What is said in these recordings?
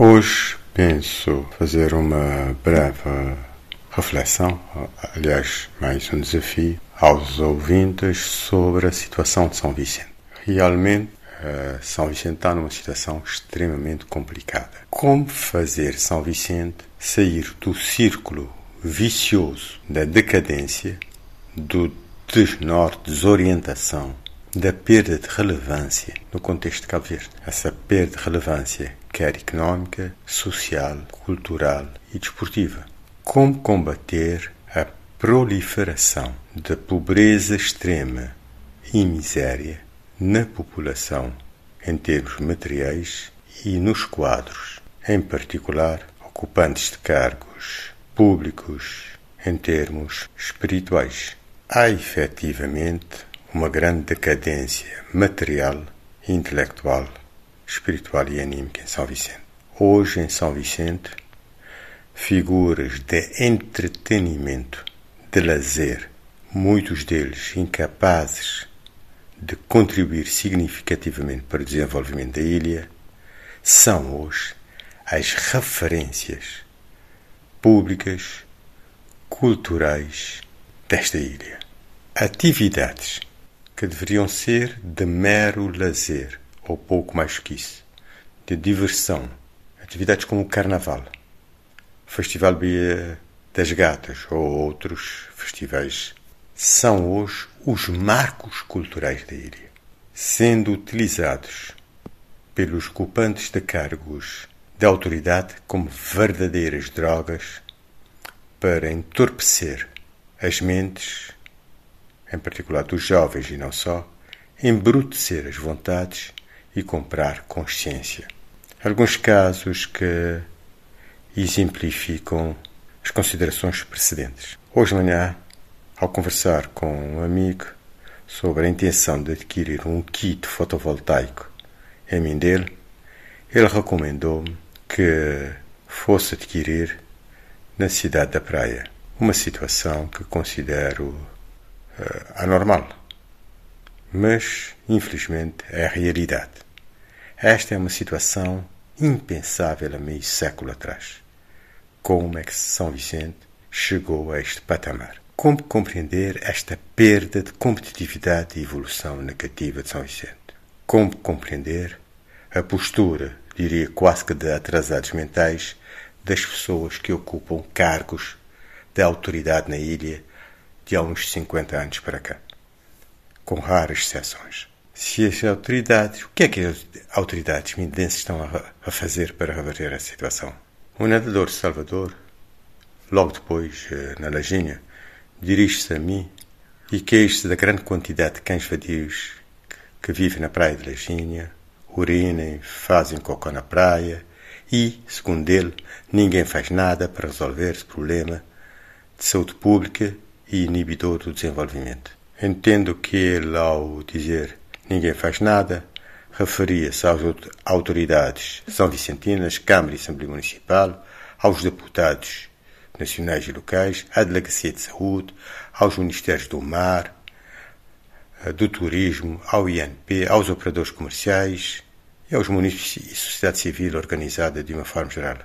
Hoje penso fazer uma breve reflexão, aliás, mais um desafio aos ouvintes sobre a situação de São Vicente. Realmente, São Vicente está numa situação extremamente complicada. Como fazer São Vicente sair do círculo vicioso da decadência, do desnorte, desorientação, da perda de relevância no contexto de Cabo Verde? Essa perda de relevância, quer económica, social, cultural e desportiva. Como combater a proliferação da pobreza extrema e miséria na população, em termos materiais e nos quadros, em particular, ocupantes de cargos públicos, em termos espirituais? Há efetivamente uma grande decadência material, intelectual, espiritual e anímica em São Vicente. Hoje, em São Vicente, figuras de entretenimento, de lazer, muitos deles incapazes de contribuir significativamente para o desenvolvimento da ilha, são hoje as referências públicas, culturais desta ilha. Atividades que deveriam ser de mero lazer, ou pouco mais que isso, de diversão. Atividades como o Carnaval, Festival das Gatas ou outros festivais, são hoje os marcos culturais da ilha, sendo utilizados pelos ocupantes de cargos de autoridade como verdadeiras drogas para entorpecer as mentes, em particular dos jovens e não só, embrutecer as vontades e comprar consciência. Alguns casos que exemplificam as considerações precedentes. Hoje de manhã, ao conversar com um amigo sobre a intenção de adquirir um kit fotovoltaico em Mindelo, ele recomendou-me que fosse adquirir na cidade da Praia, uma situação que considero anormal, mas, infelizmente, é a realidade. Esta é uma situação impensável há meio século atrás. Como é que São Vicente chegou a este patamar? Como compreender esta perda de competitividade e evolução negativa de São Vicente? Como compreender a postura, diria quase que de atrasados mentais, das pessoas que ocupam cargos de autoridade na ilha de há uns 50 anos para cá, com raras exceções? Se as autoridades... O que é que as autoridades mindenses estão a fazer para reverter a situação? Um nadador de Salvador, logo depois, na Lajinha, dirige-se a mim e queixa-se da grande quantidade de cães vadios que vivem na praia de Lajinha, urinem, fazem cocô na praia e, segundo ele, ninguém faz nada para resolver esse problema de saúde pública e inibidor do desenvolvimento. Entendo que ele, ao dizer ninguém faz nada, referia-se às autoridades são vicentinas, Câmara e Assembleia Municipal, aos deputados nacionais e locais, à Delegacia de Saúde, aos Ministérios do Mar, do Turismo, ao INP, aos operadores comerciais e aos municípios e sociedade civil organizada de uma forma geral.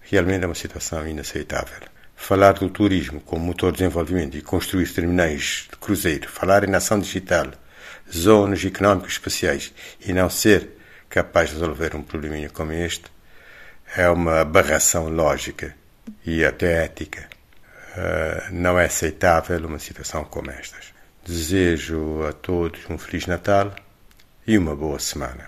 Realmente é uma situação inaceitável. Falar do turismo como motor de desenvolvimento e construir terminais de cruzeiro, falar em nação digital, zonas económicas especiais e não ser capaz de resolver um probleminha como este é uma aberração lógica e até ética. Não é aceitável uma situação como estas. Desejo a todos um Feliz Natal e uma boa semana.